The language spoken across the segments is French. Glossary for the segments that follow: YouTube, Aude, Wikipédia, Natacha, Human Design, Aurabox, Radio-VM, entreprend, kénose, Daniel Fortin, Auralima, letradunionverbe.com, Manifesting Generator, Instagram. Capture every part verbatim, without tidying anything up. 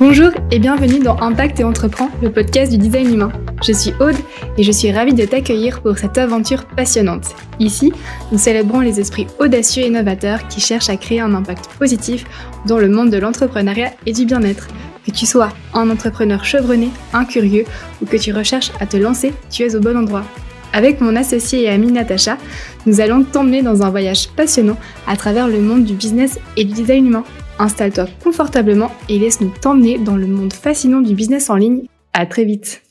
Bonjour et bienvenue dans Impact et Entreprends, le podcast du design humain. Je suis Aude et je suis ravie de t'accueillir pour cette aventure passionnante. Ici, nous célébrons les esprits audacieux et novateurs qui cherchent à créer un impact positif dans le monde de l'entrepreneuriat et du bien-être. Que tu sois un entrepreneur chevronné, un curieux ou que tu recherches à te lancer, tu es au bon endroit. Avec mon associée et amie Natacha, nous allons t'emmener dans un voyage passionnant à travers le monde du business et du design humain. Installe-toi confortablement et laisse-nous t'emmener dans le monde fascinant du business en ligne. À très vite.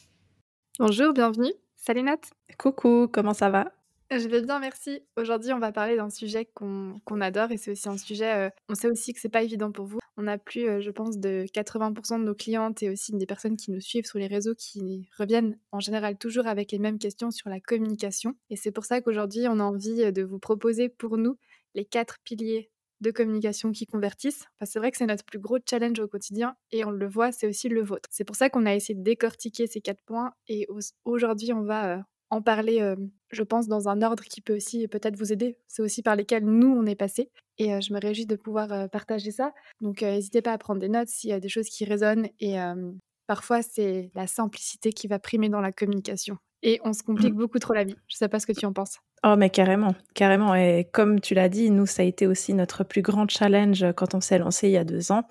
Bonjour, bienvenue. Salut Nat. Coucou, comment ça va ? Je vais bien, merci. Aujourd'hui, on va parler d'un sujet qu'on, qu'on adore et c'est aussi un sujet, euh, on sait aussi que c'est pas évident pour vous. On a plus, euh, je pense, de quatre-vingts pour cent de nos clientes et aussi des personnes qui nous suivent sur les réseaux qui reviennent en général toujours avec les mêmes questions sur la communication. Et c'est pour ça qu'aujourd'hui, on a envie de vous proposer pour nous les quatre piliers de communication qui convertissent. Enfin, c'est vrai que c'est notre plus gros challenge au quotidien et on le voit, c'est aussi le vôtre. C'est pour ça qu'on a essayé de décortiquer ces quatre points et au- aujourd'hui, on va... Euh, en parler, euh, je pense, dans un ordre qui peut aussi peut-être vous aider. C'est aussi par lesquels nous, on est passés. Et euh, je me réjouis de pouvoir euh, partager ça. Donc, euh, n'hésitez pas à prendre des notes s'il y a des choses qui résonnent. Et euh, parfois, c'est la simplicité qui va primer dans la communication. Et on se complique mmh. beaucoup trop la vie. Je ne sais pas ce que tu en penses. Oh, mais carrément, carrément. Et comme tu l'as dit, nous, ça a été aussi notre plus grand challenge quand on s'est lancé il y a deux ans.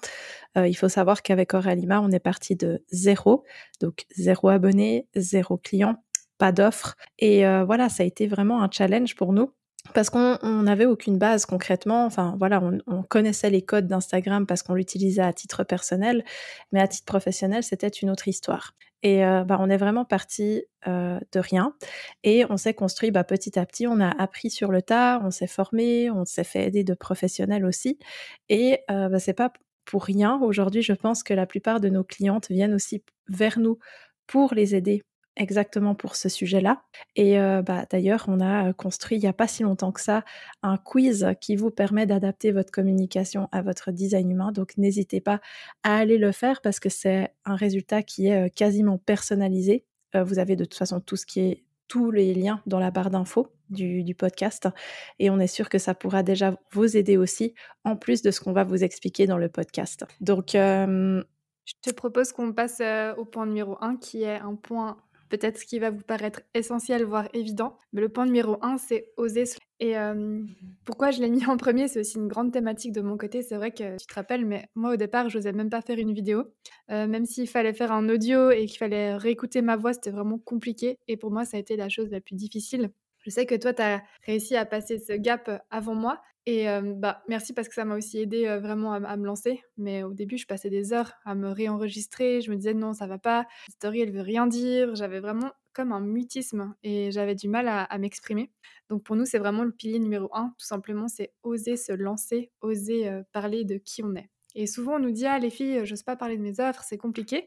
Euh, il faut savoir qu'avec Auralima, on est parti de zéro. Donc, zéro abonné, zéro client. Pas d'offres et euh, voilà, ça a été vraiment un challenge pour nous parce qu'on n'avait aucune base concrètement. Enfin voilà, on, on connaissait les codes d'Instagram parce qu'on l'utilisait à titre personnel, mais à titre professionnel, c'était une autre histoire. Et euh, bah, on est vraiment parti euh, de rien et on s'est construit bah, petit à petit, on a appris sur le tas, on s'est formé, on s'est fait aider de professionnels aussi et euh, bah, c'est pas pour rien. Aujourd'hui, je pense que la plupart de nos clientes viennent aussi vers nous pour les aider. Exactement pour ce sujet-là. Et euh, bah, d'ailleurs, on a construit, il n'y a pas si longtemps que ça, un quiz qui vous permet d'adapter votre communication à votre design humain. Donc, n'hésitez pas à aller le faire parce que c'est un résultat qui est quasiment personnalisé. Euh, vous avez de toute façon tout ce qui est, tous les liens dans la barre d'infos du, du podcast. Et on est sûr que ça pourra déjà vous aider aussi, en plus de ce qu'on va vous expliquer dans le podcast. Donc, euh... je te propose qu'on passe euh, au point numéro un qui est un point... peut-être ce qui va vous paraître essentiel, voire évident. Mais le point numéro un, c'est oser. Et euh, pourquoi je l'ai mis en premier, c'est aussi une grande thématique de mon côté. C'est vrai que tu te rappelles, mais moi, au départ, je n'osais même pas faire une vidéo. Euh, même s'il fallait faire un audio et qu'il fallait réécouter ma voix, c'était vraiment compliqué. Et pour moi, ça a été la chose la plus difficile. Je sais que toi, tu as réussi à passer ce gap avant moi. Et euh, bah, merci parce que ça m'a aussi aidé euh, vraiment à, à me lancer. Mais au début, je passais des heures à me réenregistrer. Je me disais non, ça va pas. Cette story, elle veut rien dire. J'avais vraiment comme un mutisme et j'avais du mal à, à m'exprimer. Donc pour nous, c'est vraiment le pilier numéro un. Tout simplement, c'est oser se lancer, oser euh, parler de qui on est. Et souvent, on nous dit « Ah, les filles, j'ose pas parler de mes offres, c'est compliqué. »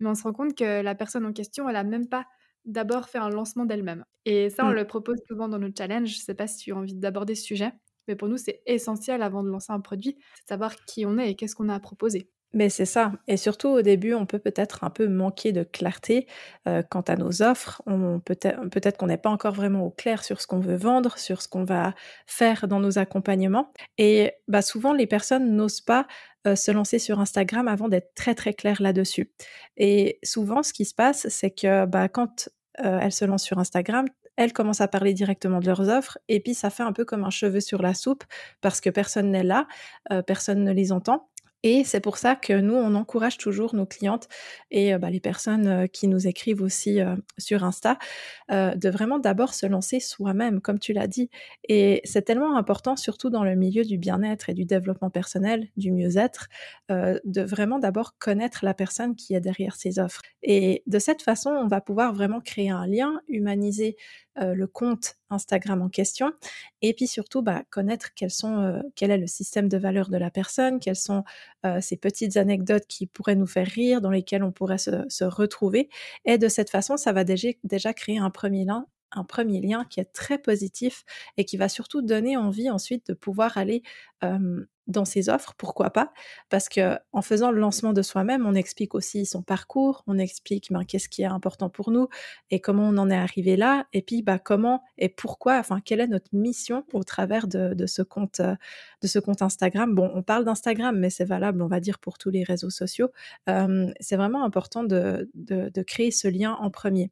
Mais on se rend compte que la personne en question, elle a même pas d'abord fait un lancement d'elle-même. Et ça, on mmh. le propose souvent dans nos challenges. Je sais pas si tu as envie d'aborder ce sujet. Mais pour nous, c'est essentiel avant de lancer un produit, c'est de savoir qui on est et qu'est-ce qu'on a à proposer. Mais c'est ça. Et surtout, au début, on peut peut-être un peu manquer de clarté euh, quant à nos offres. On peut-être, peut-être qu'on n'est pas encore vraiment au clair sur ce qu'on veut vendre, sur ce qu'on va faire dans nos accompagnements. Et bah, souvent, les personnes n'osent pas euh, se lancer sur Instagram avant d'être très, très claires là-dessus. Et souvent, ce qui se passe, c'est que bah, quand euh, elles se lancent sur Instagram, elles commencent à parler directement de leurs offres et puis ça fait un peu comme un cheveu sur la soupe parce que personne n'est là, euh, personne ne les entend. Et c'est pour ça que nous, on encourage toujours nos clientes et euh, bah, les personnes euh, qui nous écrivent aussi euh, sur Insta, euh, de vraiment d'abord se lancer soi-même, comme tu l'as dit. Et c'est tellement important, surtout dans le milieu du bien-être et du développement personnel, du mieux-être, euh, de vraiment d'abord connaître la personne qui est derrière ses offres. Et de cette façon, on va pouvoir vraiment créer un lien, humaniser euh, le compte Instagram en question, et puis surtout bah, connaître quels sont, euh, quel est le système de valeur de la personne, quelles sont euh, ces petites anecdotes qui pourraient nous faire rire, dans lesquelles on pourrait se, se retrouver. Et de cette façon, ça va déjà, déjà créer un premier lien, un premier lien qui est très positif et qui va surtout donner envie ensuite de pouvoir aller euh, dans ses offres, pourquoi pas, parce qu'en faisant le lancement de soi-même, on explique aussi son parcours, on explique ben, qu'est-ce qui est important pour nous et comment on en est arrivé là, et puis ben, comment et pourquoi, enfin quelle est notre mission au travers de, de, ce compte, de ce compte Instagram. Bon, on parle d'Instagram, mais c'est valable, on va dire, pour tous les réseaux sociaux. Euh, c'est vraiment important de, de, de créer ce lien en premier.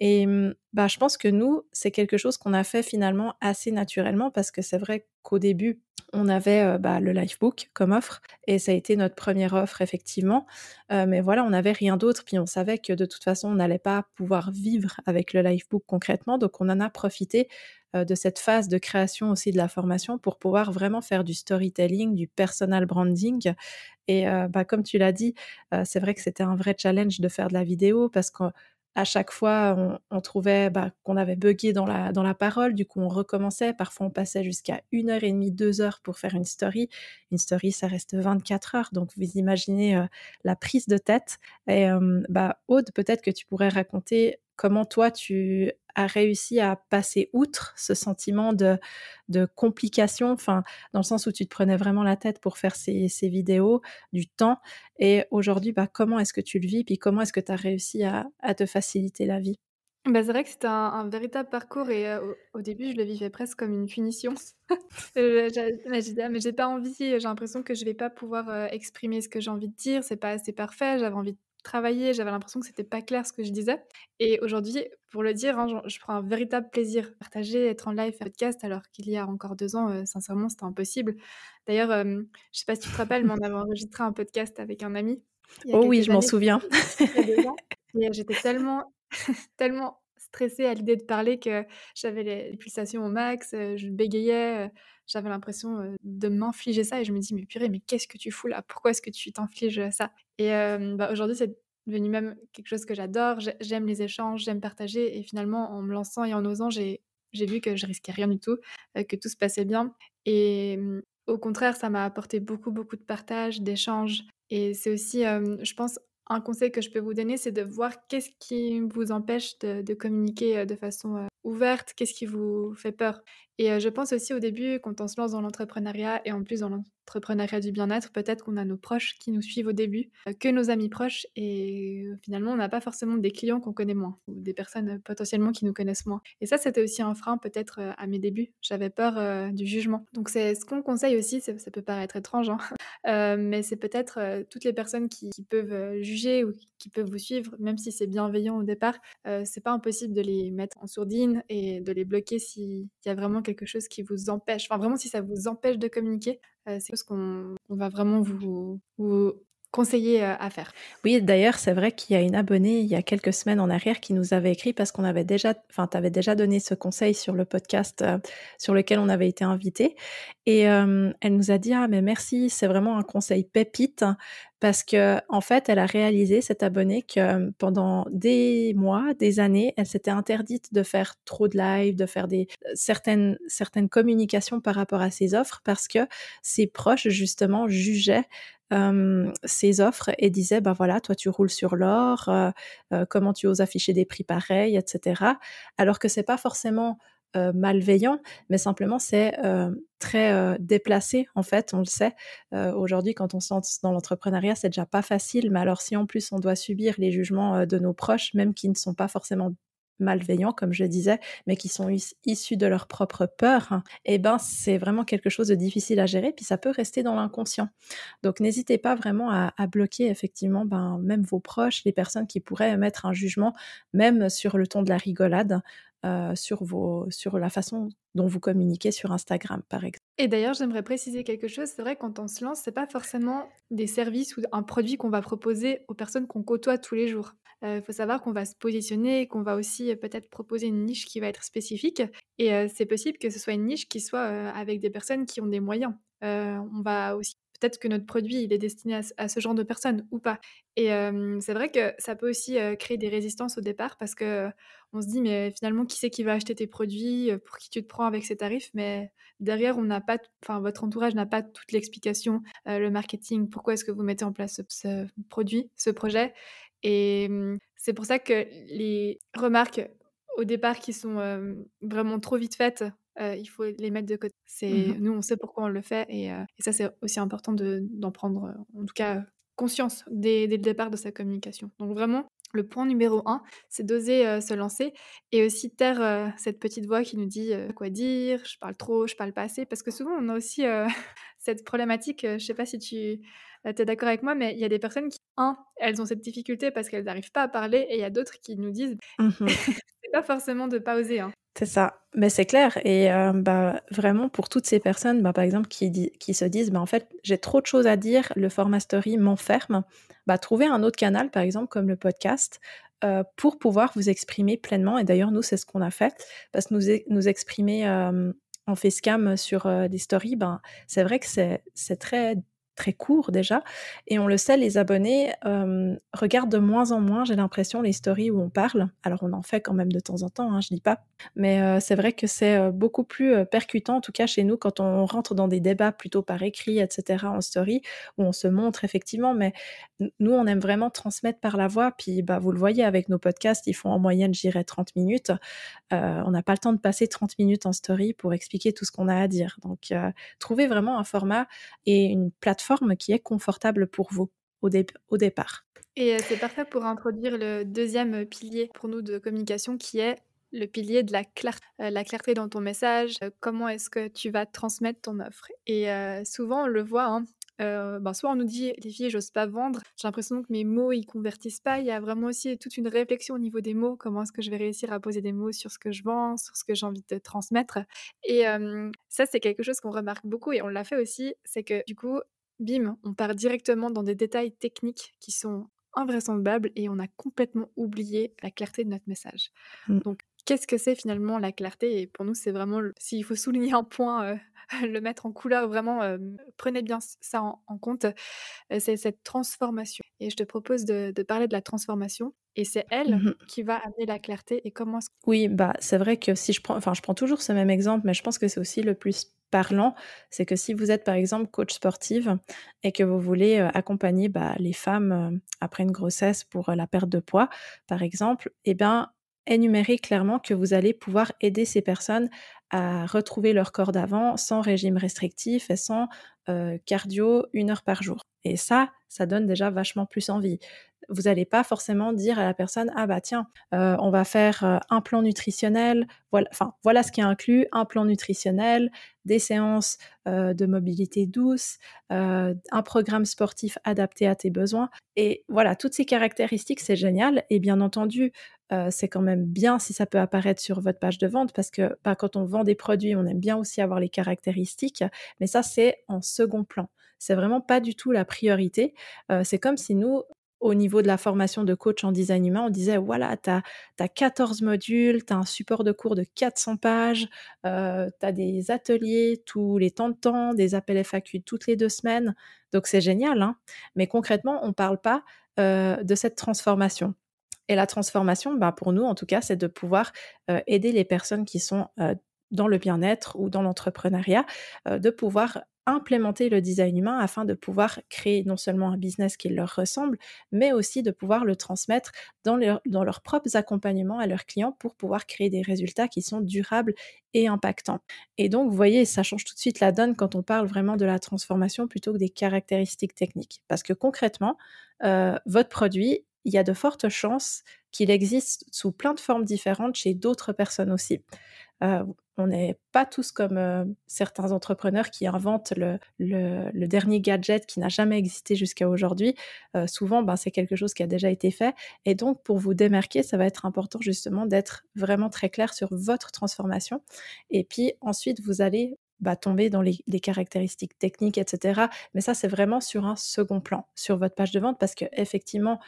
Et bah, je pense que nous, c'est quelque chose qu'on a fait finalement assez naturellement, parce que c'est vrai qu'au début, on avait euh, bah, le Lifebook comme offre, et ça a été notre première offre effectivement, euh, mais voilà, on n'avait rien d'autre, puis on savait que de toute façon, on n'allait pas pouvoir vivre avec le Lifebook concrètement, donc on en a profité euh, de cette phase de création aussi de la formation pour pouvoir vraiment faire du storytelling, du personal branding. Et euh, bah, comme tu l'as dit, euh, c'est vrai que c'était un vrai challenge de faire de la vidéo, parce que à chaque fois, on, on trouvait bah, qu'on avait buggé dans la, dans la parole, du coup on recommençait, parfois on passait jusqu'à une heure et demie, deux heures pour faire une story. Une story, ça reste vingt-quatre heures, donc vous imaginez euh, la prise de tête. Et euh, bah, Aude, peut-être que tu pourrais raconter comment toi tu a réussi à passer outre ce sentiment de, de complication, enfin, dans le sens où tu te prenais vraiment la tête pour faire ces, ces vidéos, du temps, et aujourd'hui, bah, comment est-ce que tu le vis, puis comment est-ce que tu as réussi à, à te faciliter la vie? Bah, c'est vrai que c'était un, un véritable parcours, et euh, au, au début, je le vivais presque comme une punition. j'ai, j'ai dit, ah, mais j'ai pas envie, j'ai l'impression que je vais pas pouvoir euh, exprimer ce que j'ai envie de dire, c'est pas assez parfait, j'avais envie de travailler, j'avais l'impression que c'était pas clair ce que je disais. Et aujourd'hui, pour le dire, hein, je, je prends un véritable plaisir à partager, être en live, faire un podcast, alors qu'il y a encore deux ans, euh, sincèrement, c'était impossible. D'ailleurs, euh, je sais pas si tu te rappelles, mais on avait enregistré un podcast avec un ami. Oh oui, je années, m'en souviens. Ans, et j'étais tellement, tellement stressée à l'idée de parler que j'avais les pulsations au max, je bégayais, j'avais l'impression de m'infliger ça, et je me dis mais purée, mais qu'est-ce que tu fous là, pourquoi est-ce que tu t'infliges ça? Et euh, bah, aujourd'hui c'est devenu même quelque chose que j'adore, j'aime les échanges, j'aime partager, et finalement en me lançant et en osant, j'ai, j'ai vu que je risquais rien du tout, que tout se passait bien, et au contraire ça m'a apporté beaucoup beaucoup de partage, d'échanges. Et c'est aussi euh, je pense un conseil que je peux vous donner, c'est de voir qu'est-ce qui vous empêche de, de communiquer de façon ouverte, qu'est-ce qui vous fait peur. Et je pense aussi au début, quand on se lance dans l'entrepreneuriat, et en plus dans l'entrepreneuriat du bien-être, peut-être qu'on a nos proches qui nous suivent au début, que nos amis proches, et finalement on n'a pas forcément des clients qu'on connaît moins, ou des personnes potentiellement qui nous connaissent moins. Et ça, c'était aussi un frein peut-être à mes débuts, j'avais peur euh, du jugement. Donc c'est ce qu'on conseille aussi, ça, ça peut paraître étrange, hein, euh, mais c'est peut-être euh, toutes les personnes qui, qui peuvent juger ou qui peuvent vous suivre, même si c'est bienveillant au départ, euh, c'est pas impossible de les mettre en sourdine et de les bloquer s'il y a vraiment quelque chose qui vous empêche, enfin vraiment si ça vous empêche de communiquer, euh, c'est ce qu'on on va vraiment vous, vous conseiller euh, à faire. Oui, d'ailleurs c'est vrai qu'il y a une abonnée il y a quelques semaines en arrière qui nous avait écrit parce qu'on avait déjà, enfin t'avais déjà donné ce conseil sur le podcast euh, sur lequel on avait été invité, et euh, elle nous a dit ah mais merci, c'est vraiment un conseil pépite, hein, parce que en fait elle a réalisé, cette abonnée, que pendant des mois, des années, elle s'était interdite de faire trop de live, de faire des certaines certaines communications par rapport à ses offres, parce que ses proches justement jugeaient euh, ses offres et disaient ben voilà, toi tu roules sur l'or, euh, euh, comment tu oses afficher des prix pareils, et cetera. Alors que c'est pas forcément Euh, malveillant, mais simplement c'est euh, très euh, déplacé en fait, on le sait. Euh, aujourd'hui quand on se lance dans l'entrepreneuriat, c'est déjà pas facile, mais alors si en plus on doit subir les jugements euh, de nos proches, même qui ne sont pas forcément malveillants comme je disais, mais qui sont is- issus de leur propre peur, hein, et ben c'est vraiment quelque chose de difficile à gérer, puis ça peut rester dans l'inconscient. Donc n'hésitez pas vraiment à, à bloquer effectivement ben, même vos proches, les personnes qui pourraient mettre un jugement, même sur le ton de la rigolade, Euh, sur, vos, sur la façon dont vous communiquez sur Instagram, par exemple. Et d'ailleurs, j'aimerais préciser quelque chose. C'est vrai, quand on se lance, c'est pas forcément des services ou un produit qu'on va proposer aux personnes qu'on côtoie tous les jours. Euh, faut savoir qu'on va se positionner, qu'on va aussi euh, peut-être proposer une niche qui va être spécifique. Et euh, c'est possible que ce soit une niche qui soit euh, avec des personnes qui ont des moyens. Euh, on va aussi... Peut-être que notre produit, il est destiné à, à ce genre de personnes ou pas. Et euh, c'est vrai que ça peut aussi euh, créer des résistances au départ, parce qu'on euh, se dit, mais finalement, qui c'est qui va acheter tes produits, pour qui tu te prends avec ces tarifs? Mais derrière, on n'a pas, enfin, votre entourage n'a pas toute l'explication, euh, le marketing, pourquoi est-ce que vous mettez en place ce, ce produit, ce projet. Et euh, c'est pour ça que les remarques au départ qui sont euh, vraiment trop vite faites, euh, il faut les mettre de côté. C'est, mm-hmm. Nous, on sait pourquoi on le fait, et, euh, et ça, c'est aussi important de, d'en prendre, en tout cas, conscience dès, dès le départ de sa communication. Donc vraiment, le point numéro un, c'est d'oser euh, se lancer et aussi taire euh, cette petite voix qui nous dit euh, quoi dire, je parle trop, je parle pas assez. Parce que souvent, on a aussi euh, cette problématique, euh, je sais pas si tu euh, t'es d'accord avec moi, mais il y a des personnes qui, un, elles ont cette difficulté parce qu'elles n'arrivent pas à parler, et il y a d'autres qui nous disent mm-hmm. c'est pas forcément de pas oser. Hein. C'est ça, mais c'est clair. Et euh, bah, vraiment, pour toutes ces personnes, bah, par exemple, qui, di- qui se disent bah, « en fait, j'ai trop de choses à dire, le format story m'enferme bah, », trouvez un autre canal, par exemple, comme le podcast, euh, pour pouvoir vous exprimer pleinement. Et d'ailleurs, nous, c'est ce qu'on a fait, parce que nous, e- nous exprimer euh, en facecam sur euh, des stories, bah, c'est vrai que c'est, c'est très... très court déjà, et on le sait, les abonnés euh, regardent de moins en moins, j'ai l'impression, les stories où on parle. Alors on en fait quand même de temps en temps, hein, je dis pas, mais euh, c'est vrai que c'est euh, beaucoup plus euh, percutant, en tout cas chez nous, quand on rentre dans des débats plutôt par écrit, et cetera, en story, où on se montre effectivement, mais nous, on aime vraiment transmettre par la voix, puis bah, vous le voyez avec nos podcasts, ils font en moyenne, j'irais, trente minutes, euh, on n'a pas le temps de passer trente minutes en story pour expliquer tout ce qu'on a à dire, donc euh, trouvez vraiment un format et une plateforme qui est confortable pour vous au, dé- au départ. Et euh, c'est parfait pour introduire le deuxième pilier pour nous de communication, qui est le pilier de la clarté. Euh, la clarté dans ton message, euh, comment est-ce que tu vas transmettre ton offre. Et euh, souvent, on le voit, hein, euh, ben, soit on nous dit « les filles, j'ose pas vendre, j'ai l'impression que mes mots, ils convertissent pas ». Il y a vraiment aussi toute une réflexion au niveau des mots, comment est-ce que je vais réussir à poser des mots sur ce que je vends, sur ce que j'ai envie de transmettre. Et euh, ça, c'est quelque chose qu'on remarque beaucoup, et on l'a fait aussi, c'est que du coup, bim, on part directement dans des détails techniques qui sont invraisemblables, et on a complètement oublié la clarté de notre message. Mmh. Donc, qu'est-ce que c'est finalement la clarté ? Et pour nous, c'est vraiment, le... s'il faut souligner un point, euh, le mettre en couleur, vraiment, euh, prenez bien ça en, en compte, euh, c'est cette transformation. Et je te propose de, de parler de la transformation. Et c'est elle mmh. qui va amener la clarté. Et comment... Oui, bah, c'est vrai que si je prends... Enfin, je prends toujours ce même exemple, mais je pense que c'est aussi le plus... parlant, c'est que si vous êtes par exemple coach sportive et que vous voulez euh, accompagner bah, les femmes euh, après une grossesse pour euh, la perte de poids par exemple, eh bien énumérez clairement que vous allez pouvoir aider ces personnes à retrouver leur corps d'avant sans régime restrictif et sans euh, cardio une heure par jour. Et ça, ça donne déjà vachement plus envie. Vous n'allez pas forcément dire à la personne « Ah bah tiens, euh, on va faire euh, un plan nutritionnel, voilà, enfin, voilà ce qui est inclus, un plan nutritionnel, des séances euh, de mobilité douce, euh, un programme sportif adapté à tes besoins. » Et voilà, toutes ces caractéristiques, c'est génial. Et bien entendu, euh, c'est quand même bien si ça peut apparaître sur votre page de vente, parce que bah, quand on vend des produits, on aime bien aussi avoir les caractéristiques, mais ça, c'est en second plan. C'est vraiment pas du tout la priorité. Euh, c'est comme si nous... Au niveau de la formation de coach en design humain, on disait, voilà, t'as, t'as quatorze modules, t'as un support de cours de quatre cents pages, euh, t'as des ateliers tous les temps de temps, des appels F A Q toutes les deux semaines. Donc, c'est génial, hein. Mais concrètement, on ne parle pas euh, de cette transformation. Et la transformation, bah, pour nous, en tout cas, c'est de pouvoir euh, aider les personnes qui sont euh, dans le bien-être ou dans l'entrepreneuriat, euh, de pouvoir implémenter le design humain afin de pouvoir créer non seulement un business qui leur ressemble, mais aussi de pouvoir le transmettre dans, leur, dans leurs propres accompagnements à leurs clients pour pouvoir créer des résultats qui sont durables et impactants. Et donc, vous voyez, ça change tout de suite la donne quand on parle vraiment de la transformation plutôt que des caractéristiques techniques. Parce que concrètement, euh, votre produit, il y a de fortes chances qu'il existe sous plein de formes différentes chez d'autres personnes aussi. Euh, on n'est pas tous comme euh, certains entrepreneurs qui inventent le, le, le dernier gadget qui n'a jamais existé jusqu'à aujourd'hui. Euh, souvent, ben, c'est quelque chose qui a déjà été fait. Et donc, pour vous démarquer, ça va être important justement d'être vraiment très clair sur votre transformation. Et puis ensuite, vous allez... Bah, tomber dans les, les caractéristiques techniques, et cetera. Mais ça, c'est vraiment sur un second plan, sur votre page de vente, parce qu'effectivement,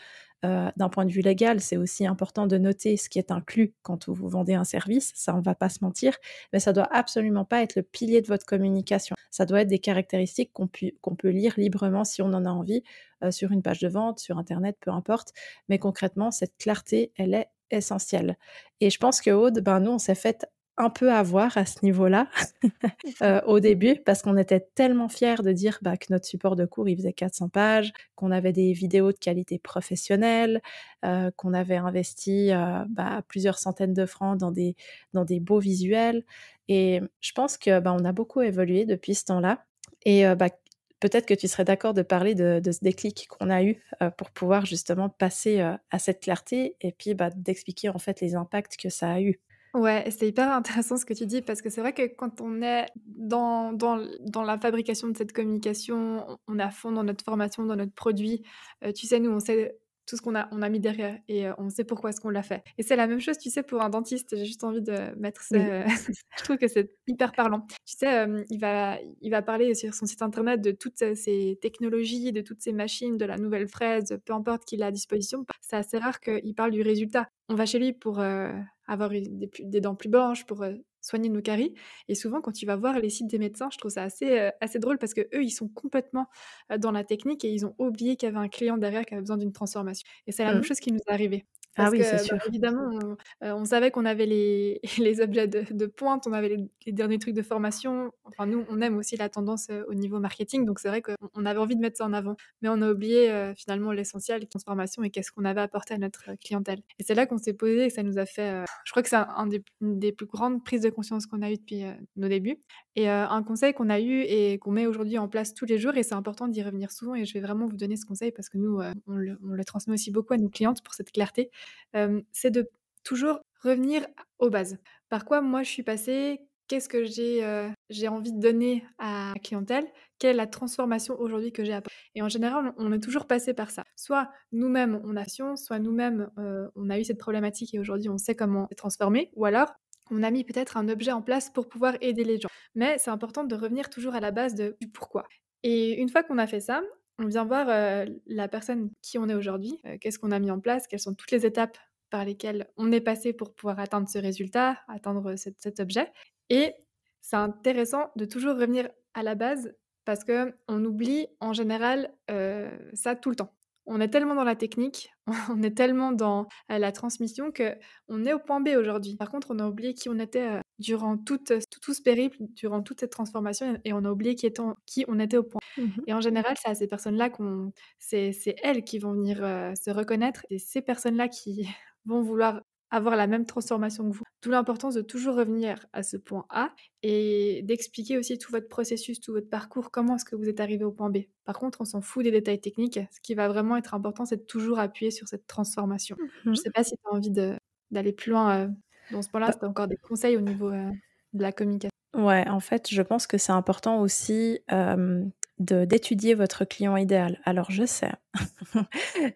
euh, d'un point de vue légal, c'est aussi important de noter ce qui est inclus quand vous vendez un service, ça, on ne va pas se mentir, mais ça ne doit absolument pas être le pilier de votre communication. Ça doit être des caractéristiques qu'on, pu, qu'on peut lire librement si on en a envie, euh, sur une page de vente, sur Internet, peu importe. Mais concrètement, cette clarté, elle est essentielle. Et je pense que Aude, ben, nous, on s'est fait un peu avoir à ce niveau-là euh, au début, parce qu'on était tellement fiers de dire bah, que notre support de cours il faisait quatre cents pages, qu'on avait des vidéos de qualité professionnelle, euh, qu'on avait investi euh, bah, plusieurs centaines de francs dans des, dans des beaux visuels. Et je pense qu'on bah, a beaucoup évolué depuis ce temps-là. Et euh, bah, peut-être que tu serais d'accord de parler de, de ce déclic qu'on a eu euh, pour pouvoir justement passer euh, à cette clarté et puis bah, d'expliquer en fait les impacts que ça a eu. Ouais, c'est hyper intéressant ce que tu dis, parce que c'est vrai que quand on est dans, dans, dans la fabrication de cette communication, on est à fond dans notre formation, dans notre produit. Euh, tu sais, nous, on sait tout ce qu'on a, on a mis derrière et euh, on sait pourquoi est-ce qu'on l'a fait. Et c'est la même chose, tu sais, pour un dentiste. J'ai juste envie de mettre ça... Euh... Je trouve que c'est hyper parlant. Tu sais, euh, il, va, il va parler sur son site internet de toutes ces technologies, de toutes ces machines, de la nouvelle fraise, peu importe qu'il a à disposition. C'est assez rare qu'il parle du résultat. On va chez lui pour... Euh... avoir des, des dents plus blanches, pour euh, soigner nos caries. Et souvent, quand tu vas voir les sites des médecins, je trouve ça assez, euh, assez drôle, parce qu'eux, ils sont complètement euh, dans la technique et ils ont oublié qu'il y avait un client derrière qui avait besoin d'une transformation. Et c'est la mmh. même chose qui nous est arrivée. Parce ah oui, que, c'est sûr. Bah, évidemment, on, euh, on savait qu'on avait les, les objets de, de pointe, on avait les, les derniers trucs de formation. Enfin, nous, on aime aussi la tendance euh, au niveau marketing, donc c'est vrai qu'on on avait envie de mettre ça en avant. Mais on a oublié euh, finalement l'essentiel, la transformation et qu'est-ce qu'on avait apporté à notre clientèle. Et c'est là qu'on s'est posé et ça nous a fait... Euh, je crois que c'est un, un des, une des plus grandes prises de conscience qu'on a eues depuis euh, nos débuts. Et euh, un conseil qu'on a eu et qu'on met aujourd'hui en place tous les jours, et c'est important d'y revenir souvent, et je vais vraiment vous donner ce conseil parce que nous, euh, on, le, on le transmet aussi beaucoup à nos clientes pour cette clarté. Euh, c'est de toujours revenir aux bases. Par quoi moi je suis passée, qu'est-ce que j'ai, euh, j'ai envie de donner à la clientèle, quelle est la transformation aujourd'hui que j'ai apportée. Et en général, on, on est toujours passé par ça. Soit nous-mêmes on a action, soit nous-mêmes euh, on a eu cette problématique et aujourd'hui on sait comment se transformer, ou alors on a mis peut-être un objet en place pour pouvoir aider les gens. Mais c'est important de revenir toujours à la base de, du pourquoi. Et une fois qu'on a fait ça, on vient voir euh, la personne qui on est aujourd'hui, euh, qu'est-ce qu'on a mis en place, quelles sont toutes les étapes par lesquelles on est passé pour pouvoir atteindre ce résultat, atteindre cet, cet objet. Et c'est intéressant de toujours revenir à la base, parce qu'on oublie en général euh, ça tout le temps. On est tellement dans la technique, on est tellement dans euh, la transmission qu'on est au point B aujourd'hui. Par contre, on a oublié qui on était euh, durant tout, tout, tout ce périple, durant toute cette transformation, et on a oublié qui, étant, qui on était au point. Mm-hmm. Et en général, c'est à ces personnes-là qu'on... C'est, c'est elles qui vont venir euh, se reconnaître, et ces personnes-là qui vont vouloir avoir la même transformation que vous. D'où l'importance de toujours revenir à ce point A et d'expliquer aussi tout votre processus, tout votre parcours, comment est-ce que vous êtes arrivé au point B. Par contre, on s'en fout des détails techniques. Ce qui va vraiment être important, c'est de toujours appuyer sur cette transformation. Mm-hmm. Je ne sais pas si tu as envie de, d'aller plus loin euh, dans ce point-là, si tu as encore des conseils au niveau euh, de la communication. Ouais, en fait, je pense que c'est important aussi... Euh... De, d'étudier votre client idéal. Alors, je sais,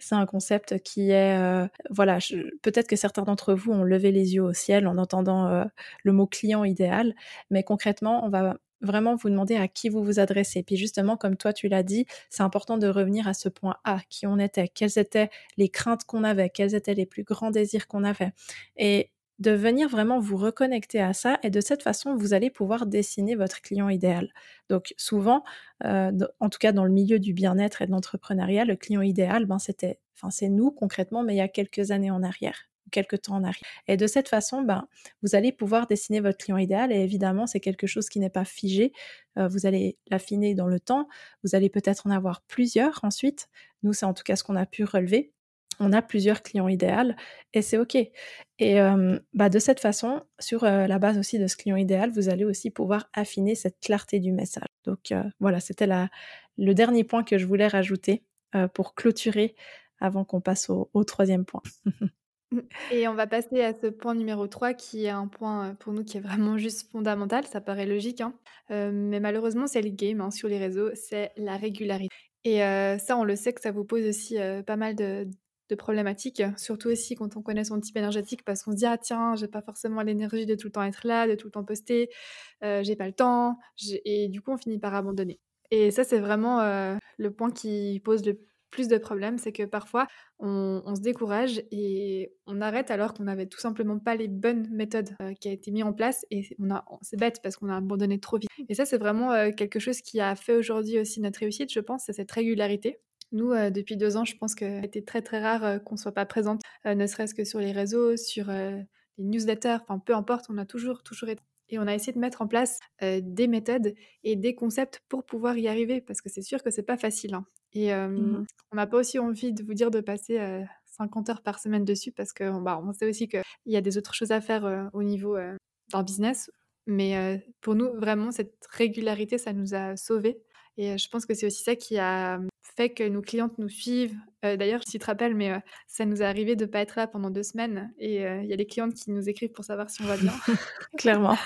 c'est un concept qui est... Euh, voilà, je, peut-être que certains d'entre vous ont levé les yeux au ciel en entendant euh, le mot client idéal, mais concrètement, on va vraiment vous demander à qui vous vous adressez. Puis justement, comme toi, tu l'as dit, c'est important de revenir à ce point A, qui on était, quelles étaient les craintes qu'on avait, quels étaient les plus grands désirs qu'on avait. Et de venir vraiment vous reconnecter à ça, et de cette façon, vous allez pouvoir dessiner votre client idéal. Donc souvent, euh, en tout cas dans le milieu du bien-être et de l'entrepreneuriat, le client idéal, ben, c'était, enfin, c'est nous concrètement, mais il y a quelques années en arrière, quelques temps en arrière. Et de cette façon, ben, vous allez pouvoir dessiner votre client idéal, et évidemment, c'est quelque chose qui n'est pas figé. Euh, vous allez l'affiner dans le temps, vous allez peut-être en avoir plusieurs ensuite. Nous, c'est en tout cas ce qu'on a pu relever. On a plusieurs clients idéaux et c'est OK. Et euh, bah de cette façon, sur euh, la base aussi de ce client idéal, vous allez aussi pouvoir affiner cette clarté du message. Donc euh, voilà, c'était la, le dernier point que je voulais rajouter euh, pour clôturer avant qu'on passe au, au troisième point. Et on va passer à ce point numéro trois, qui est un point pour nous qui est vraiment juste fondamental. Ça paraît logique, hein, euh, mais malheureusement, c'est le game hein, sur les réseaux, c'est la régularité. Et euh, ça, on le sait que ça vous pose aussi euh, pas mal de... de problématiques, surtout aussi quand on connaît son type énergétique, parce qu'on se dit « Ah tiens, j'ai pas forcément l'énergie de tout le temps être là, de tout le temps poster, euh, j'ai pas le temps », et du coup on finit par abandonner. Et ça c'est vraiment euh, le point qui pose le plus de problèmes, c'est que parfois on, on se décourage et on arrête alors qu'on n'avait tout simplement pas les bonnes méthodes euh, qui a été mis en place, et on a, c'est bête parce qu'on a abandonné trop vite. Et ça c'est vraiment euh, quelque chose qui a fait aujourd'hui aussi notre réussite, je pense, c'est cette régularité. Nous, euh, depuis deux ans, je pense que c'était très très rare euh, qu'on ne soit pas présente, euh, ne serait-ce que sur les réseaux, sur euh, les newsletters, enfin peu importe, on a toujours, toujours été... Et on a essayé de mettre en place euh, des méthodes et des concepts pour pouvoir y arriver, parce que c'est sûr que c'est pas facile. Hein. Et euh, mmh. on n'a pas aussi envie de vous dire de passer euh, cinquante heures par semaine dessus, parce qu'on bah, on sait aussi qu'il y a des autres choses à faire euh, au niveau euh, d'un business. Mais euh, pour nous, vraiment, cette régularité, ça nous a sauvés. Et euh, je pense que c'est aussi ça qui a fait que nos clientes nous suivent. Euh, d'ailleurs, si tu te rappelles, mais euh, ça nous est arrivé de ne pas être là pendant deux semaines. Et il euh, y a des clientes qui nous écrivent pour savoir si on va bien. Clairement.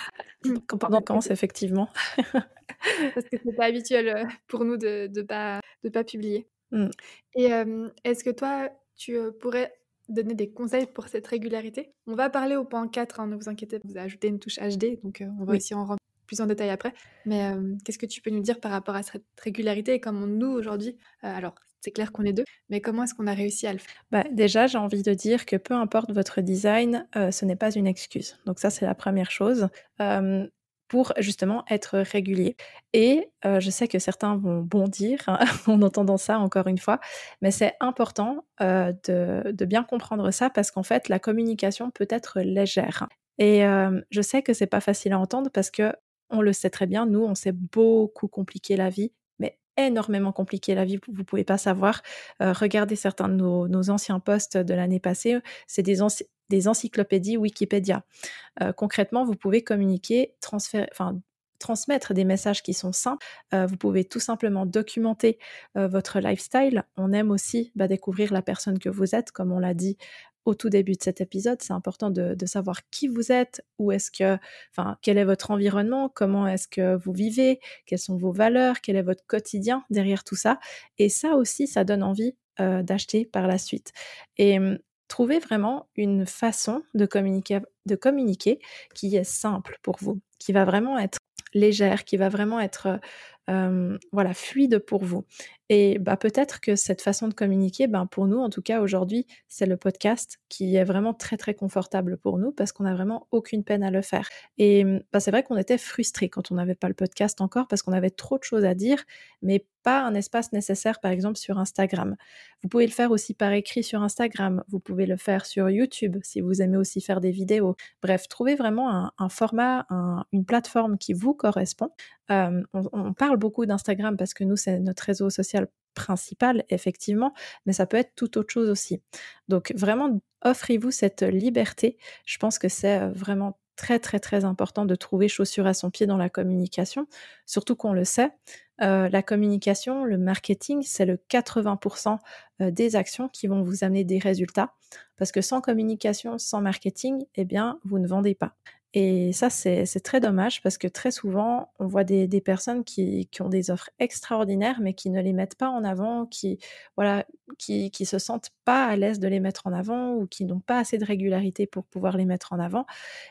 Quand on commence, effectivement. Parce que c'est pas habituel pour nous de de pas, de pas publier. Mm. Et euh, est-ce que toi, tu pourrais donner des conseils pour cette régularité? On va parler au point quatre, hein, ne vous inquiétez pas, vous ajoutez une touche H D, donc euh, on va oui. aussi en rentrer plus en détail après, mais euh, qu'est-ce que tu peux nous dire par rapport à cette régularité et comment nous aujourd'hui, euh, alors c'est clair qu'on est deux, mais comment est-ce qu'on a réussi à le faire? Bah, déjà, j'ai envie de dire que peu importe votre design, euh, ce n'est pas une excuse. Donc ça, c'est la première chose. Euh, pour justement être régulier. Et euh, je sais que certains vont bondir hein, en entendant ça encore une fois, mais c'est important euh, de, de bien comprendre ça, parce qu'en fait, la communication peut être légère. Et euh, je sais que c'est pas facile à entendre, parce que on le sait très bien, nous, on s'est beaucoup compliqué la vie, mais énormément compliqué la vie, vous pouvez pas savoir. Euh, regardez certains de nos, nos anciens posts de l'année passée, c'est des anciens des encyclopédies Wikipédia. Euh, concrètement, vous pouvez communiquer, transférer, enfin, transmettre des messages qui sont simples. Euh, vous pouvez tout simplement documenter euh, votre lifestyle. On aime aussi bah, découvrir la personne que vous êtes, comme on l'a dit au tout début de cet épisode. C'est important de, de savoir qui vous êtes, où est-ce que, enfin, quel est votre environnement, comment est-ce que vous vivez, quelles sont vos valeurs, quel est votre quotidien derrière tout ça. Et ça aussi, ça donne envie euh, d'acheter par la suite. Et trouvez vraiment une façon de communiquer, de communiquer qui est simple pour vous, qui va vraiment être légère, qui va vraiment être euh, voilà, fluide pour vous. Et bah, peut-être que cette façon de communiquer, bah, pour nous, en tout cas aujourd'hui, c'est le podcast qui est vraiment très très confortable pour nous, parce qu'on n'a vraiment aucune peine à le faire. Et bah, c'est vrai qu'on était frustrés quand on n'avait pas le podcast encore, parce qu'on avait trop de choses à dire, mais pas un espace nécessaire, par exemple, sur Instagram. Vous pouvez le faire aussi par écrit sur Instagram, vous pouvez le faire sur YouTube, si vous aimez aussi faire des vidéos. Bref, trouvez vraiment un, un format, un, une plateforme qui vous correspond. Euh, on, on parle beaucoup d'Instagram parce que nous, c'est notre réseau social principal, effectivement, mais ça peut être toute autre chose aussi. Donc, vraiment, offrez-vous cette liberté. Je pense que c'est vraiment très, très, très important de trouver chaussure à son pied dans la communication, surtout qu'on le sait. Euh, la communication, le marketing, c'est le quatre-vingts pour cent des actions qui vont vous amener des résultats, parce que sans communication, sans marketing, eh bien, vous ne vendez pas. Et ça, c'est, c'est très dommage, parce que très souvent, on voit des, des personnes qui, qui ont des offres extraordinaires, mais qui ne les mettent pas en avant, qui voilà, qui, qui se sentent pas à l'aise de les mettre en avant, ou qui n'ont pas assez de régularité pour pouvoir les mettre en avant.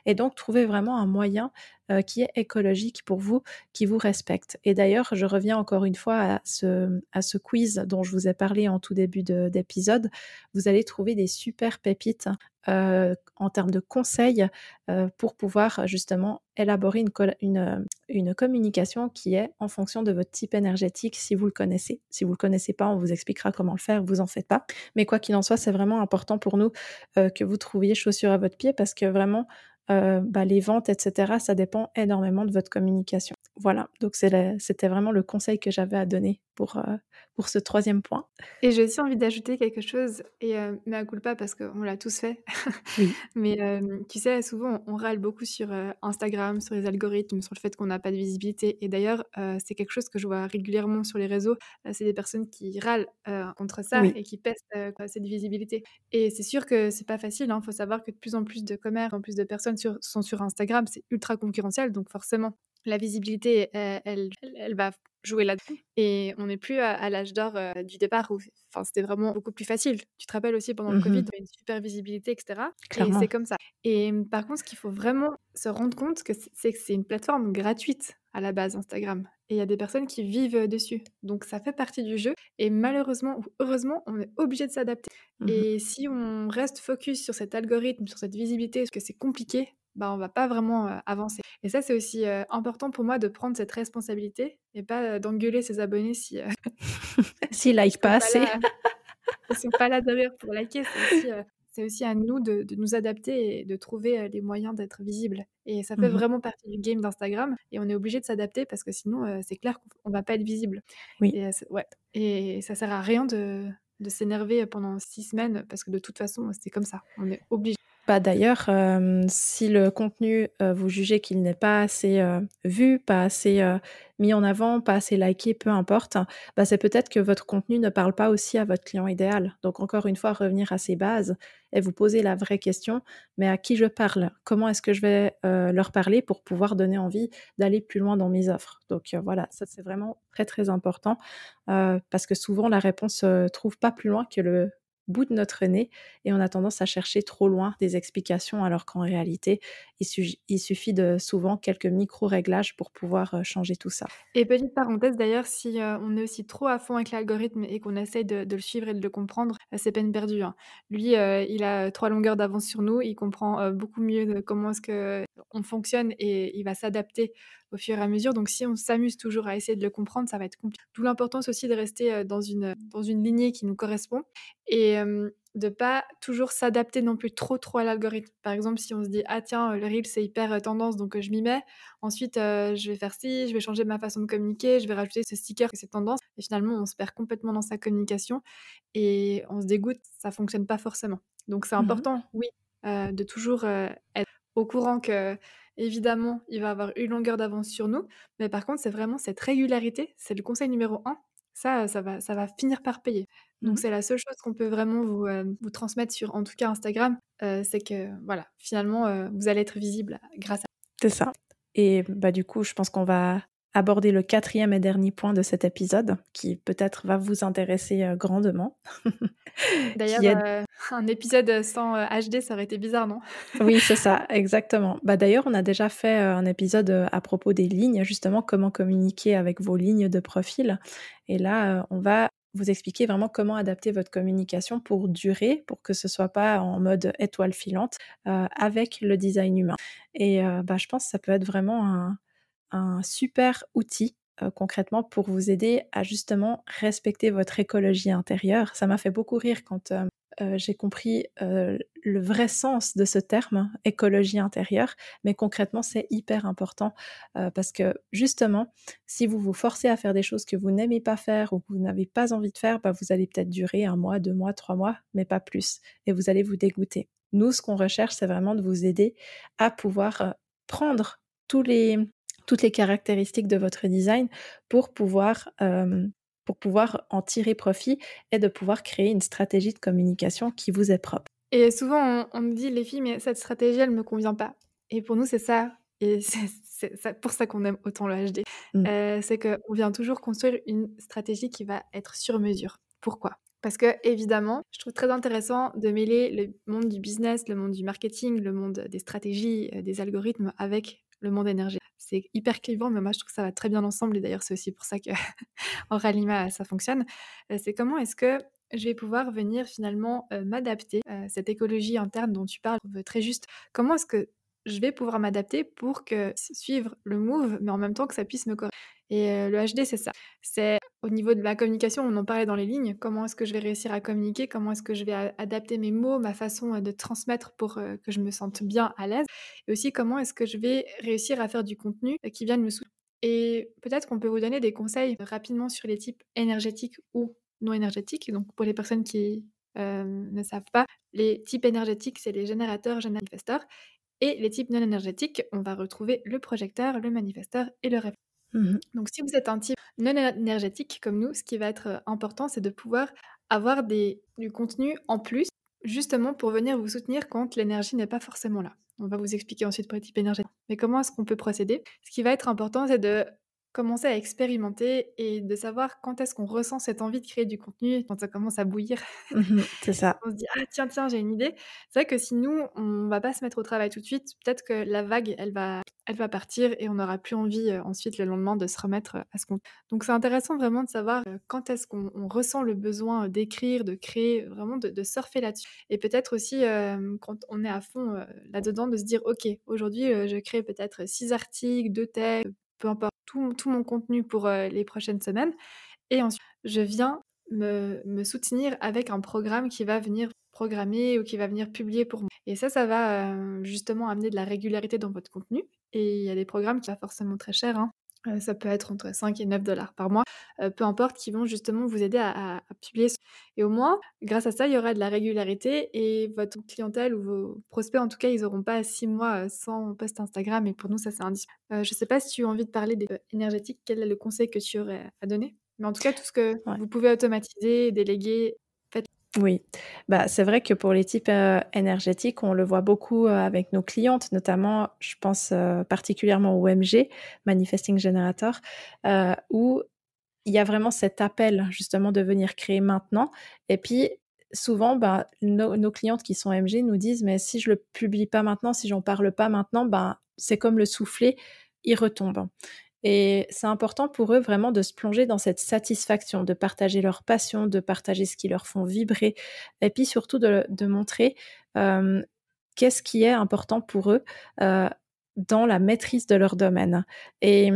Et donc, trouvez vraiment un moyen euh, qui est écologique pour vous, qui vous respecte. Et d'ailleurs, je reviens encore une fois à ce, à ce quiz dont je vous ai parlé en tout début de, d'épisode. Vous allez trouver des super pépites Euh, en termes de conseils euh, pour pouvoir justement élaborer une, col- une, une communication qui est en fonction de votre type énergétique, si vous le connaissez. Si vous le connaissez pas, on vous expliquera comment le faire, vous en faites pas. Mais quoi qu'il en soit, c'est vraiment important pour nous euh, que vous trouviez chaussure à votre pied, parce que vraiment, euh, bah, les ventes, et cetera, ça dépend énormément de votre communication. Voilà, donc c'est la, c'était vraiment le conseil que j'avais à donner pour, euh, pour ce troisième point. Et j'ai aussi envie d'ajouter quelque chose, et euh, mea culpa, parce qu'on l'a tous fait. Oui. Mais euh, tu sais, souvent, on râle beaucoup sur euh, Instagram, sur les algorithmes, sur le fait qu'on n'a pas de visibilité. Et d'ailleurs, euh, c'est quelque chose que je vois régulièrement sur les réseaux. Euh, c'est des personnes qui râlent euh, contre ça, oui, et qui pèsent euh, cette visibilité. Et c'est sûr que c'est pas facile. Hein. Faut savoir que de plus en plus de commerces, en plus de personnes sur, sont sur Instagram. C'est ultra concurrentiel, donc forcément, la visibilité, elle, elle, elle va jouer là-dessus. Et on n'est plus à, à l'âge d'or euh, du départ où c'était vraiment beaucoup plus facile. Tu te rappelles aussi pendant le mm-hmm. Covid, tu as une super visibilité, et cetera. Clairement. Et c'est comme ça. Et par contre, ce qu'il faut vraiment se rendre compte, que c'est, c'est que c'est une plateforme gratuite à la base, Instagram. Et il y a des personnes qui vivent dessus. Donc ça fait partie du jeu. Et malheureusement ou heureusement, on est obligé de s'adapter. Mm-hmm. Et si on reste focus sur cet algorithme, sur cette visibilité, parce que c'est compliqué, bah, on ne va pas vraiment euh, avancer. Et ça, c'est aussi euh, important pour moi de prendre cette responsabilité et pas euh, d'engueuler ses abonnés si... Euh, S'ils ne like pas assez. Ils ne sont pas là derrière pour liker. C'est aussi, euh, c'est aussi à nous de, de nous adapter et de trouver les moyens d'être visibles. Et ça fait mmh. vraiment partie du game d'Instagram. Et on est obligé de s'adapter parce que sinon, euh, c'est clair qu'on ne va pas être visible. Oui. Et, euh, ouais. et ça ne sert à rien de, de s'énerver pendant six semaines parce que de toute façon, c'est comme ça. On est obligé. Bah d'ailleurs, euh, si le contenu, euh, vous jugez qu'il n'est pas assez euh, vu, pas assez euh, mis en avant, pas assez liké, peu importe, bah c'est peut-être que votre contenu ne parle pas aussi à votre client idéal. Donc encore une fois, revenir à ses bases et vous poser la vraie question, mais à qui je parle? Comment est-ce que je vais euh, leur parler pour pouvoir donner envie d'aller plus loin dans mes offres? Donc euh, voilà, ça c'est vraiment très très important euh, parce que souvent la réponse ne se trouve pas plus loin que le bout de notre nez et on a tendance à chercher trop loin des explications alors qu'en réalité il, su- il suffit de souvent quelques micro-réglages pour pouvoir euh, changer tout ça. Et petite parenthèse d'ailleurs, si euh, on est aussi trop à fond avec l'algorithme et qu'on essaie de, de le suivre et de le comprendre, euh, c'est peine perdue, hein. Lui euh, il a trois longueurs d'avance sur nous, il comprend euh, beaucoup mieux de comment est-ce que on fonctionne et il va s'adapter au fur et à mesure. Donc si on s'amuse toujours à essayer de le comprendre, ça va être compliqué. D'où l'importance aussi de rester euh, dans, une, dans une lignée qui nous correspond et de ne pas toujours s'adapter non plus trop trop à l'algorithme. Par exemple, si on se dit « Ah tiens, le Reel c'est hyper tendance, donc je m'y mets. Ensuite, euh, je vais faire ci, je vais changer ma façon de communiquer, je vais rajouter ce sticker et cette tendance. » Et finalement, on se perd complètement dans sa communication et on se dégoûte, ça ne fonctionne pas forcément. Donc c'est important, mmh. oui, euh, de toujours euh, être au courant que... Évidemment, il va avoir une longueur d'avance sur nous, mais par contre, c'est vraiment cette régularité, c'est le conseil numéro un. Ça, ça va, ça va finir par payer. Donc, mmh. c'est la seule chose qu'on peut vraiment vous, euh, vous transmettre sur, en tout cas, Instagram, euh, c'est que, voilà, finalement, euh, vous allez être visible grâce à... C'est ça. Et bah, du coup, je pense qu'on va aborder le quatrième et dernier point de cet épisode, qui peut-être va vous intéresser euh, grandement. D'ailleurs... qui est... euh... un épisode sans H D, ça aurait été bizarre, non? Oui, c'est ça, exactement. Bah, d'ailleurs, on a déjà fait un épisode à propos des lignes, justement, comment communiquer avec vos lignes de profil. Et là, on va vous expliquer vraiment comment adapter votre communication pour durer, pour que ce ne soit pas en mode étoile filante, euh, avec le design humain. Et euh, bah, je pense que ça peut être vraiment un, un super outil concrètement pour vous aider à justement respecter votre écologie intérieure. Ça m'a fait beaucoup rire quand euh, euh, j'ai compris euh, le vrai sens de ce terme, écologie intérieure, mais concrètement c'est hyper important euh, parce que justement, si vous vous forcez à faire des choses que vous n'aimez pas faire ou que vous n'avez pas envie de faire, bah, vous allez peut-être durer un mois, deux mois, trois mois, mais pas plus, et vous allez vous dégoûter. Nous, ce qu'on recherche, c'est vraiment de vous aider à pouvoir euh, prendre tous les... toutes les caractéristiques de votre design pour pouvoir, euh, pour pouvoir en tirer profit et de pouvoir créer une stratégie de communication qui vous est propre. Et souvent, on, on me dit, les filles, mais cette stratégie, elle ne me convient pas. Et pour nous, c'est ça. Et c'est, c'est ça, pour ça qu'on aime autant le H D. Mmh. Euh, c'est qu'on vient toujours construire une stratégie qui va être sur mesure. Pourquoi ? Parce que, évidemment, je trouve très intéressant de mêler le monde du business, le monde du marketing, le monde des stratégies, des algorithmes avec le monde énergétique. C'est hyper clivant, mais moi je trouve que ça va très bien ensemble, et d'ailleurs c'est aussi pour ça que Auralima ça fonctionne. C'est comment est-ce que je vais pouvoir venir finalement euh, m'adapter à euh, cette écologie interne dont tu parles, très juste. Comment est-ce que je vais pouvoir m'adapter pour que suivre le move, mais en même temps que ça puisse me corriger. Et euh, le H D, c'est ça. C'est au niveau de la communication, on en parlait dans les lignes, comment est-ce que je vais réussir à communiquer, comment est-ce que je vais a- adapter mes mots, ma façon de transmettre pour euh, que je me sente bien à l'aise, et aussi comment est-ce que je vais réussir à faire du contenu euh, qui vienne me soutenir. Et peut-être qu'on peut vous donner des conseils rapidement sur les types énergétiques ou non énergétiques, donc pour les personnes qui euh, ne savent pas, les types énergétiques, c'est les générateurs, manifesteurs. Et les types non énergétiques, on va retrouver le projecteur, le manifesteur et le réflecteur. Mmh. Donc si vous êtes un type non énergétique comme nous, ce qui va être important, c'est de pouvoir avoir des, du contenu en plus, justement pour venir vous soutenir quand l'énergie n'est pas forcément là. On va vous expliquer ensuite pour les types énergétiques. Mais comment est-ce qu'on peut procéder? Ce qui va être important, c'est de commencer à expérimenter et de savoir quand est-ce qu'on ressent cette envie de créer du contenu, quand ça commence à bouillir. Mmh, c'est ça. On se dit « Ah tiens, tiens, j'ai une idée ». C'est vrai que si nous, on va pas se mettre au travail tout de suite, peut-être que la vague, elle va, elle va partir et on n'aura plus envie euh, ensuite le lendemain de se remettre à ce qu'on... Donc c'est intéressant vraiment de savoir euh, quand est-ce qu'on on ressent le besoin d'écrire, de créer, vraiment de, de surfer là-dessus. Et peut-être aussi euh, quand on est à fond euh, là-dedans, de se dire « Ok, aujourd'hui, euh, je crée peut-être six articles, deux textes, peu importe, tout, tout mon contenu pour euh, les prochaines semaines. Et ensuite, je viens me, me soutenir avec un programme qui va venir programmer ou qui va venir publier pour moi. Et ça, ça va euh, justement amener de la régularité dans votre contenu. Et il y a des programmes qui sont forcément très chers, hein. Euh, ça peut être entre cinq et neuf dollars par mois, euh, peu importe, qui vont justement vous aider à, à, à publier. Et au moins, grâce à ça, il y aura de la régularité et votre clientèle ou vos prospects, en tout cas, ils n'auront pas six mois sans post Instagram. Et pour nous, ça, c'est indispensable. Euh, je ne sais pas si tu as envie de parler des énergétiques, quel est le conseil que tu aurais à donner? Mais en tout cas, tout ce que ouais. vous pouvez automatiser, déléguer... Oui, bah, c'est vrai que pour les types euh, énergétiques, on le voit beaucoup euh, avec nos clientes, notamment, je pense euh, particulièrement au M G, Manifesting Generator, euh, où il y a vraiment cet appel justement de venir créer maintenant. Et puis, souvent, bah, no, nos clientes qui sont M G nous disent « mais si je ne le publie pas maintenant, si j'en parle pas maintenant, bah, c'est comme le soufflet, il retombe ». Et c'est important pour eux vraiment de se plonger dans cette satisfaction, de partager leur passion, de partager ce qui leur font vibrer, et puis surtout de, de montrer euh, qu'est-ce qui est important pour eux euh, dans la maîtrise de leur domaine. Et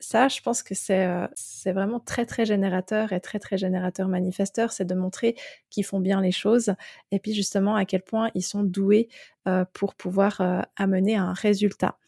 ça, je pense que c'est, euh, c'est vraiment très, très générateur et très, très générateur manifesteur, c'est de montrer qu'ils font bien les choses et puis justement à quel point ils sont doués euh, pour pouvoir euh, amener un résultat.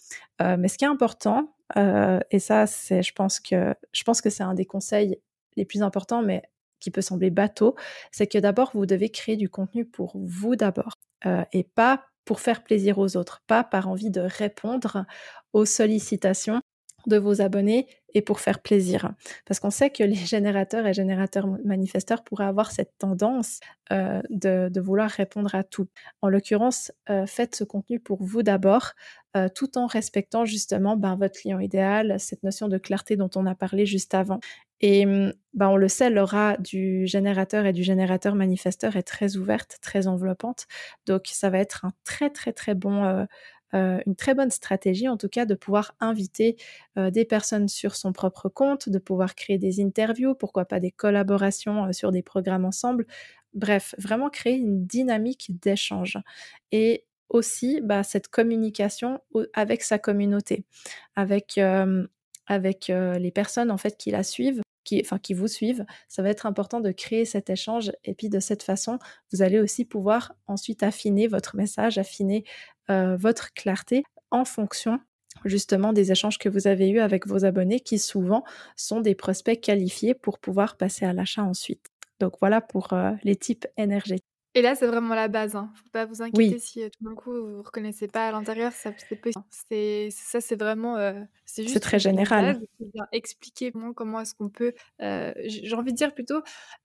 Euh, mais ce qui est important, Euh, et ça, c'est, je pense que, je pense que c'est un des conseils les plus importants, mais qui peut sembler bateau, c'est que d'abord, vous devez créer du contenu pour vous d'abord, euh, et pas pour faire plaisir aux autres, pas par envie de répondre aux sollicitations de vos abonnés et pour faire plaisir. Parce qu'on sait que les générateurs et générateurs manifesteurs pourraient avoir cette tendance euh, de, de vouloir répondre à tout. En l'occurrence, euh, faites ce contenu pour vous d'abord, euh, tout en respectant justement ben, votre client idéal, cette notion de clarté dont on a parlé juste avant. Et ben, on le sait, l'aura du générateur et du générateur manifesteur est très ouverte, très enveloppante. Donc ça va être un très très très bon... Euh, Euh, une très bonne stratégie en tout cas de pouvoir inviter euh, des personnes sur son propre compte, de pouvoir créer des interviews, pourquoi pas des collaborations euh, sur des programmes ensemble. Bref, vraiment créer une dynamique d'échange et aussi bah, cette communication avec sa communauté, avec, euh, avec euh, les personnes en fait qui la suivent, qui, enfin, qui vous suivent. Ça va être important de créer cet échange et puis de cette façon, vous allez aussi pouvoir ensuite affiner votre message, affiner euh, votre clarté en fonction justement des échanges que vous avez eus avec vos abonnés qui souvent sont des prospects qualifiés pour pouvoir passer à l'achat ensuite. Donc voilà pour euh, les types énergétiques. Et là, c'est vraiment la base, hein. Faut pas vous inquiéter oui. si tout d'un coup vous ne reconnaissez pas à l'intérieur, ça c'est possible. C'est, ça, c'est vraiment, euh, c'est juste. C'est très général. Expliquer comment, comment est-ce qu'on peut. Euh, j'ai envie de dire plutôt,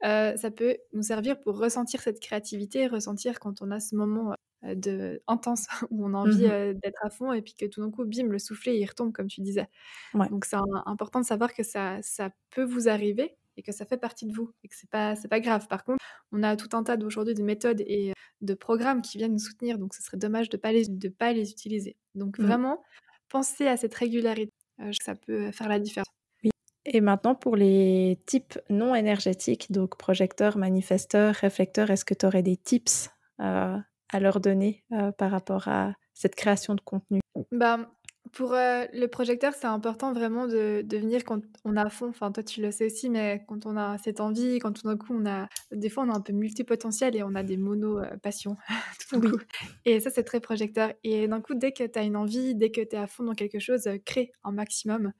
euh, ça peut nous servir pour ressentir cette créativité, ressentir quand on a ce moment euh, de intense où on a envie mm-hmm. euh, d'être à fond et puis que tout d'un coup, bim, le soufflet il retombe comme tu disais. Ouais. Donc c'est un, important de savoir que ça, ça peut vous arriver. Et que ça fait partie de vous, et que c'est pas, c'est pas grave. Par contre, on a tout un tas d'aujourd'hui de méthodes et de programmes qui viennent nous soutenir, donc ce serait dommage de pas les, de pas les utiliser. Donc mmh. vraiment, pensez à cette régularité, euh, ça peut faire la différence. Oui. Et maintenant, pour les types non énergétiques, donc projecteurs, manifesteurs, réflecteurs, est-ce que tu aurais des tips euh, à leur donner euh, par rapport à cette création de contenu? Bah, Pour euh, le projecteur, c'est important vraiment de, de venir quand on a à fond. Enfin, toi, tu le sais aussi, mais quand on a cette envie, quand tout d'un coup, on a... Des fois, on a un peu multipotentiel et on a des mono-passions. Euh, oui. Et ça, c'est très projecteur. Et d'un coup, dès que tu as une envie, dès que tu es à fond dans quelque chose, euh, crée un maximum.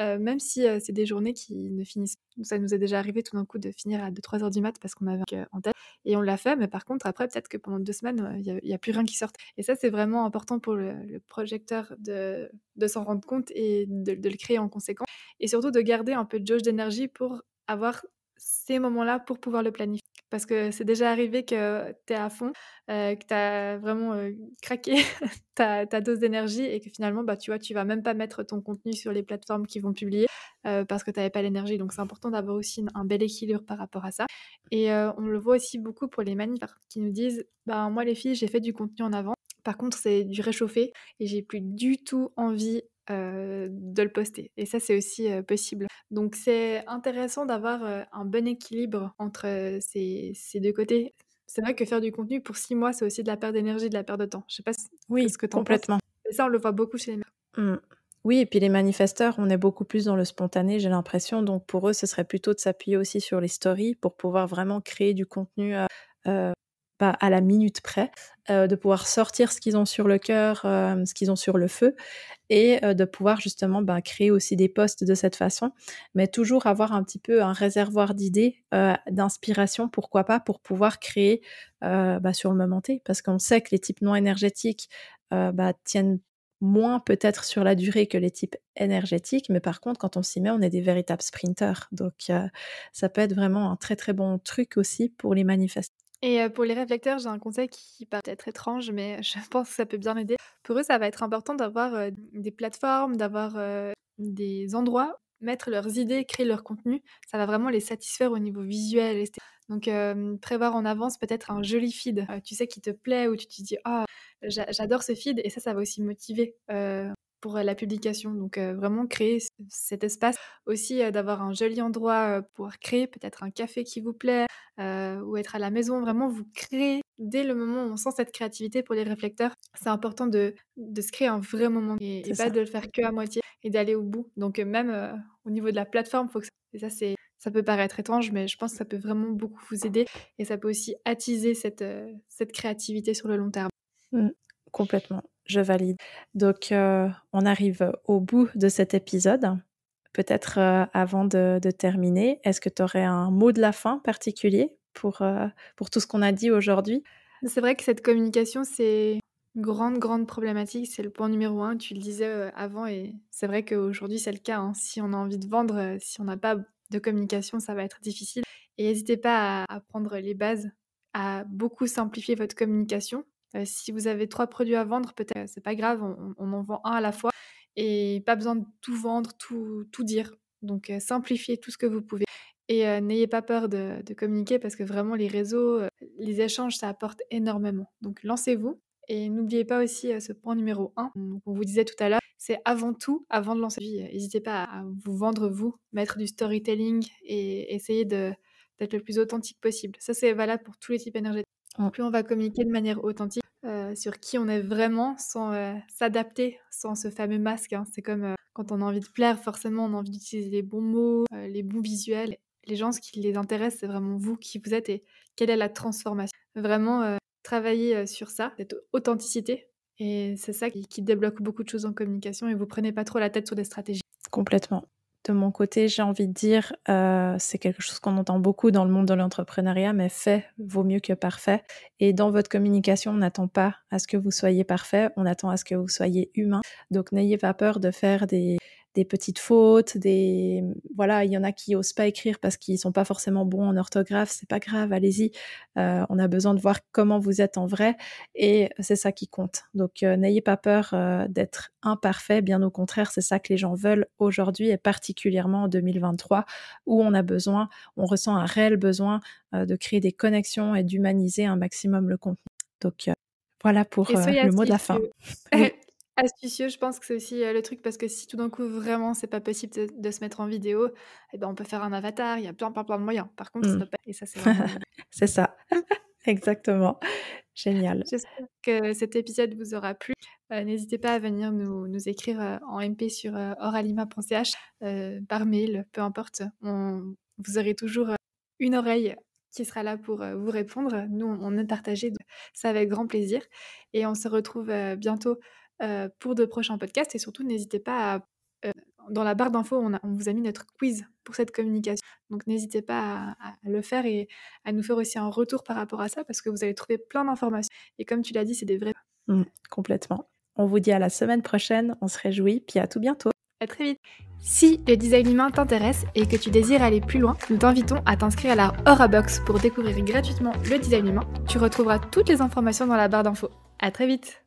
Euh, même si euh, c'est des journées qui ne finissent pas. Ça nous est déjà arrivé tout d'un coup de finir à deux trois heures du mat parce qu'on avait un en tête et on l'a fait, mais par contre après peut-être que pendant deux semaines il euh, n'y a, a plus rien qui sort. Et ça c'est vraiment important pour le, le projecteur de, de s'en rendre compte et de, de le créer en conséquence et surtout de garder un peu de jauge d'énergie pour avoir ces moments-là pour pouvoir le planifier. Parce que c'est déjà arrivé que t'es à fond, euh, que t'as vraiment euh, craqué ta, ta dose d'énergie et que finalement, bah, tu vois, tu vas même pas mettre ton contenu sur les plateformes qui vont publier euh, parce que t'avais pas l'énergie. Donc c'est important d'avoir aussi une, un bel équilibre par rapport à ça. Et euh, on le voit aussi beaucoup pour les manifs qui nous disent « bah moi les filles, j'ai fait du contenu en avant. Par contre, c'est du réchauffé et j'ai plus du tout envie Euh, de le poster. » Et ça, c'est aussi euh, possible. Donc, c'est intéressant d'avoir euh, un bon équilibre entre euh, ces, ces deux côtés. C'est vrai que faire du contenu pour six mois, c'est aussi de la perte d'énergie, de la perte de temps. Je sais pas si, oui, ce que t'en complètement. Penses. Et ça, on le voit beaucoup chez les mmh. Oui, et puis les manifesteurs, on est beaucoup plus dans le spontané, j'ai l'impression. Donc, pour eux, ce serait plutôt de s'appuyer aussi sur les stories pour pouvoir vraiment créer du contenu euh, euh, pas à la minute près, euh, de pouvoir sortir ce qu'ils ont sur le cœur, euh, ce qu'ils ont sur le feu, et euh, de pouvoir justement bah, créer aussi des posts de cette façon, mais toujours avoir un petit peu un réservoir d'idées, euh, d'inspiration, pourquoi pas, pour pouvoir créer euh, bah, sur le moment T, parce qu'on sait que les types non énergétiques euh, bah, tiennent moins peut-être sur la durée que les types énergétiques, mais par contre, quand on s'y met, on est des véritables sprinters, donc euh, ça peut être vraiment un très très bon truc aussi pour les manifestations. Et pour les réflecteurs, j'ai un conseil qui paraît peut-être étrange, mais je pense que ça peut bien aider. Pour eux, ça va être important d'avoir des plateformes, d'avoir des endroits, mettre leurs idées, créer leur contenu. Ça va vraiment les satisfaire au niveau visuel. Donc, euh, prévoir en avance peut-être un joli feed, euh, tu sais, qui te plaît, ou tu te dis « Ah, oh, j'adore ce feed », et ça, ça va aussi motiver euh, pour la publication. Donc, euh, vraiment créer cet espace. Aussi, euh, d'avoir un joli endroit pour créer, peut-être un café qui vous plaît, Euh, ou être à la maison, vraiment vous créer dès le moment où on sent cette créativité. Pour les réflecteurs, c'est important de, de se créer un vrai moment et, et pas ça. de le faire que à moitié et d'aller au bout. Donc même euh, au niveau de la plateforme, faut que ça, et ça, c'est, ça peut paraître étrange, mais je pense que ça peut vraiment beaucoup vous aider et ça peut aussi attiser cette, euh, cette créativité sur le long terme. Mmh, complètement, je valide. Donc euh, on arrive au bout de cet épisode. Peut-être euh, avant de, de terminer, est-ce que tu aurais un mot de la fin particulier pour, euh, pour tout ce qu'on a dit aujourd'hui ? C'est vrai que cette communication, c'est une grande, grande problématique. C'est le point numéro un, tu le disais avant, et c'est vrai qu'aujourd'hui, c'est le cas, hein. Si on a envie de vendre, si on n'a pas de communication, ça va être difficile. Et n'hésitez pas à, à prendre les bases, à beaucoup simplifier votre communication. Euh, si vous avez trois produits à vendre, peut-être, c'est pas grave, on, on en vend un à la fois. Et pas besoin de tout vendre, tout, tout dire. Donc euh, simplifiez tout ce que vous pouvez. Et euh, n'ayez pas peur de, de communiquer, parce que vraiment les réseaux, euh, les échanges, ça apporte énormément. Donc lancez-vous. Et n'oubliez pas aussi euh, ce point numéro un. Donc, on vous disait tout à l'heure, c'est avant tout, avant de lancer la vie, n'hésitez pas à vous vendre vous, mettre du storytelling et essayer de, d'être le plus authentique possible. Ça, c'est valable pour tous les types énergétiques. En plus on va communiquer de manière authentique euh, sur qui on est vraiment, sans euh, s'adapter, sans ce fameux masque, hein. C'est comme euh, quand on a envie de plaire, forcément on a envie d'utiliser les bons mots, euh, les bons visuels. Les gens, ce qui les intéresse, c'est vraiment vous, qui vous êtes et quelle est la transformation. Vraiment euh, travailler euh, sur ça, cette authenticité, et c'est ça qui, qui débloque beaucoup de choses en communication, et vous prenez pas trop la tête sur des stratégies. Complètement. De mon côté, j'ai envie de dire, euh, c'est quelque chose qu'on entend beaucoup dans le monde de l'entrepreneuriat, mais fait vaut mieux que parfait. Et dans votre communication, on n'attend pas à ce que vous soyez parfait, on attend à ce que vous soyez humain. Donc n'ayez pas peur de faire des, des petites fautes, des voilà, il y en a qui n'osent pas écrire parce qu'ils ne sont pas forcément bons en orthographe, c'est pas grave, allez-y. Euh, on a besoin de voir comment vous êtes en vrai, et c'est ça qui compte. Donc euh, n'ayez pas peur euh, d'être imparfait, bien au contraire, c'est ça que les gens veulent aujourd'hui, et particulièrement en deux mille vingt-trois, où on a besoin, on ressent un réel besoin euh, de créer des connexions et d'humaniser un maximum le contenu. Donc euh, voilà pour euh, le mot de la fin. Oui. Astucieux, je pense que c'est aussi euh, le truc, parce que si tout d'un coup vraiment c'est pas possible de, de se mettre en vidéo, eh ben on peut faire un avatar, il y a plein plein plein de moyens. Par contre, mmh. ça peut pas... et ça c'est vraiment... c'est ça. Exactement. Génial. J'espère que cet épisode vous aura plu. Euh, n'hésitez pas à venir nous, nous écrire euh, en M P sur euh, auralima point c h, euh, par mail, peu importe. On... Vous aurez toujours euh, une oreille qui sera là pour euh, vous répondre. Nous, on a partagé ça avec grand plaisir, et on se retrouve euh, bientôt Euh, pour de prochains podcasts. Et surtout, n'hésitez pas à, euh, dans la barre d'infos, on, a, on vous a mis notre quiz pour cette communication, donc n'hésitez pas à, à le faire et à nous faire aussi un retour par rapport à ça, parce que vous allez trouver plein d'informations, et comme tu l'as dit, c'est des vrais. Mmh, complètement. On vous dit à la semaine prochaine, on se réjouit, puis à tout bientôt. À très vite. Si le design humain t'intéresse et que tu désires aller plus loin, nous t'invitons à t'inscrire à la Aurabox pour découvrir gratuitement le design humain. Tu retrouveras toutes les informations dans la barre d'infos. À très vite.